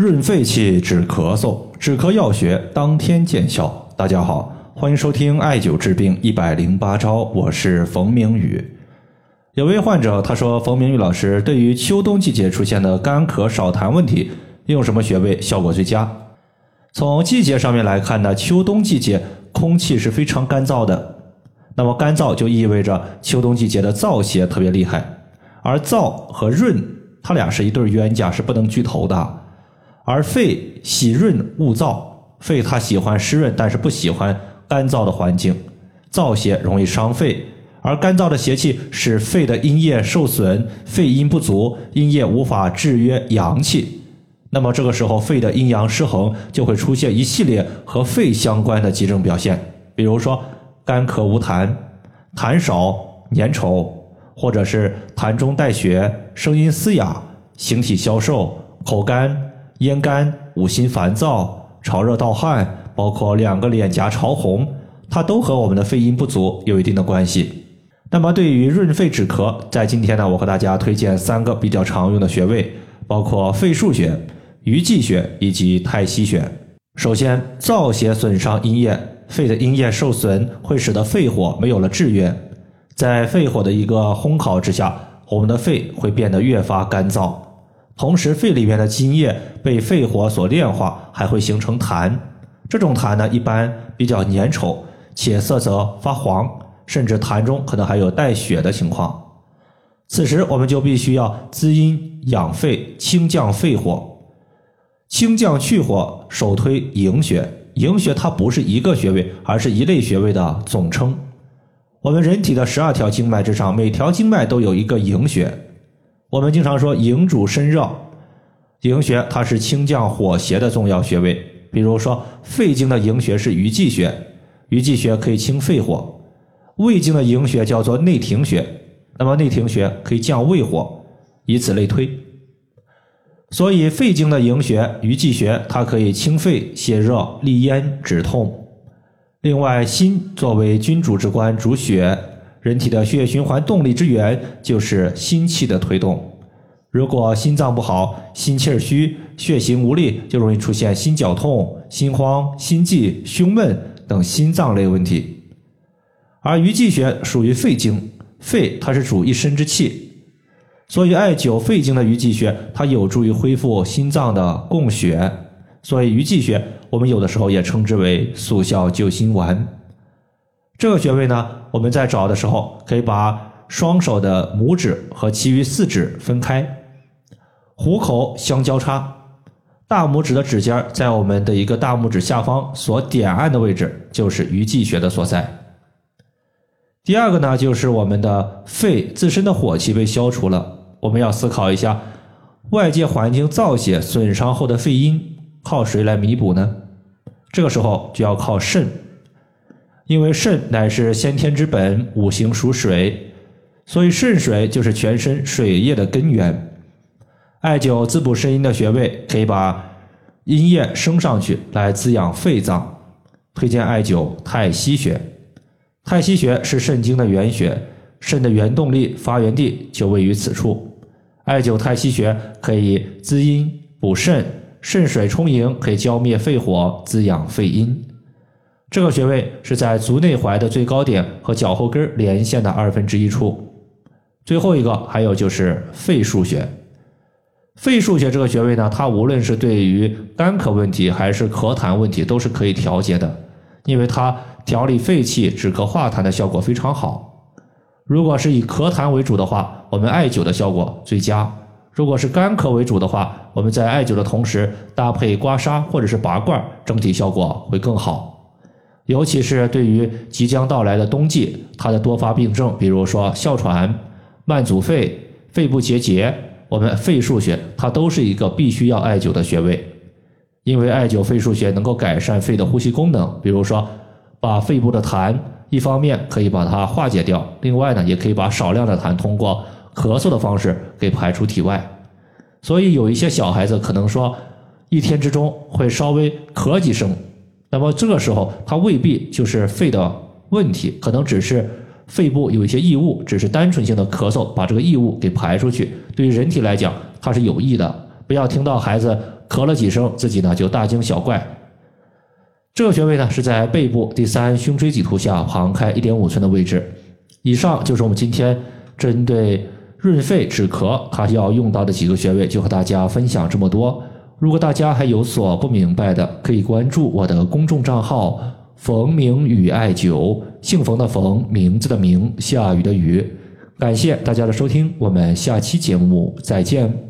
润肺气止咳嗽，止咳药学当天见效。大家好，欢迎收听艾灸治病108招，我是冯明宇。有位患者他说，冯明宇老师，对于秋冬季节出现的干咳少痰问题，用什么穴位效果最佳？从季节上面来看呢，秋冬季节空气是非常干燥的，那么干燥就意味着秋冬季节的燥邪特别厉害，而燥和润它俩是一对冤家，是不能聚头的。而肺喜润勿燥，肺它喜欢湿润，但是不喜欢干燥的环境，燥邪容易伤肺，而干燥的邪气使肺的阴液受损，肺阴不足，阴液无法制约阳气，那么这个时候肺的阴阳失衡，就会出现一系列和肺相关的急症表现，比如说干咳无痰、痰少、粘稠，或者是痰中带血、声音嘶哑、形体消瘦、口干、咽干、五心烦躁、潮热盗汗，包括两个脸颊潮红，它都和我们的肺阴不足有一定的关系。那么对于润肺止咳，在今天呢，我和大家推荐三个比较常用的穴位，包括肺腧穴、鱼际穴以及太溪穴。首先，燥邪损伤阴液，肺的阴液受损会使得肺火没有了制约，在肺火的一个烘烤之下，我们的肺会变得越发干燥，同时肺里面的津液被肺火所炼化，还会形成痰，这种痰呢一般比较粘稠，且色泽发黄，甚至痰中可能还有带血的情况。此时我们就必须要滋阴养肺，清降肺火。清降去火首推迎穴，迎穴它不是一个穴位，而是一类穴位的总称。我们人体的12条经脉之上，每条经脉都有一个迎穴，我们经常说迎主身热，迎穴它是清降火邪的重要穴位。比如说肺经的迎穴是鱼际穴，鱼际穴可以清肺火，胃经的迎穴叫做内庭穴，那么内庭穴可以降胃火，以此类推。所以肺经的迎穴、鱼际穴它可以清肺、泻热、利咽、止痛。另外，心作为君主之官，主血，人体的血液循环动力之源就是心气的推动，如果心脏不好，心气虚，血行无力，就容易出现心绞痛、心慌、心悸、胸闷等心脏类问题。而鱼际穴属于肺经，肺它是主一身之气，所以艾灸肺经的鱼际穴，它有助于恢复心脏的供血，所以鱼际穴我们有的时候也称之为速效救心丸。这个穴位呢，我们在找的时候可以把双手的拇指和其余四指分开，虎口相交叉，大拇指的指尖在我们的一个大拇指下方所点按的位置，就是鱼际穴的所在。第二个呢，就是我们的肺自身的火气被消除了，我们要思考一下，外界环境燥邪损伤后的肺阴靠谁来弥补呢？这个时候就要靠肾，因为肾乃是先天之本，五行属水，所以肾水就是全身水液的根源。艾灸滋补肾阴的穴位，可以把阴液升上去来滋养肺脏。推荐艾灸太溪穴，太溪穴是肾经的原穴，肾的原动力发源地就位于此处。艾灸太溪穴可以滋阴补肾，肾水充盈，可以浇灭肺火，滋养肺阴。这个穴位是在足内踝的最高点和脚后跟连线的1/2处。最后一个还有就是肺腧穴，肺腧穴这个穴位呢，它无论是对于干咳问题还是咳痰问题都是可以调节的，因为它调理肺气、止咳化痰的效果非常好。如果是以咳痰为主的话，我们艾灸的效果最佳，如果是干咳为主的话，我们在艾灸的同时搭配刮痧或者是拔罐，整体效果会更好。尤其是对于即将到来的冬季，它的多发病症，比如说哮喘、慢阻肺、肺部结节，我们肺腧穴它都是一个必须要艾灸的穴位，因为艾灸肺腧穴能够改善肺的呼吸功能，比如说把肺部的痰，一方面可以把它化解掉，另外呢，也可以把少量的痰通过咳嗽的方式给排出体外。所以有一些小孩子可能说一天之中会稍微咳几声，那么这个时候它未必就是肺的问题，可能只是肺部有一些异物，只是单纯性的咳嗽，把这个异物给排出去，对于人体来讲它是有益的。不要听到孩子咳了几声，自己呢就大惊小怪。这个穴位呢是在背部第三胸椎棘突下旁开 1.5 寸的位置。以上就是我们今天针对润肺止咳它要用到的几个穴位，就和大家分享这么多。如果大家还有所不明白的，可以关注我的公众账号冯名雨艾灸，姓冯的冯，名字的名，下雨的雨。感谢大家的收听，我们下期节目再见。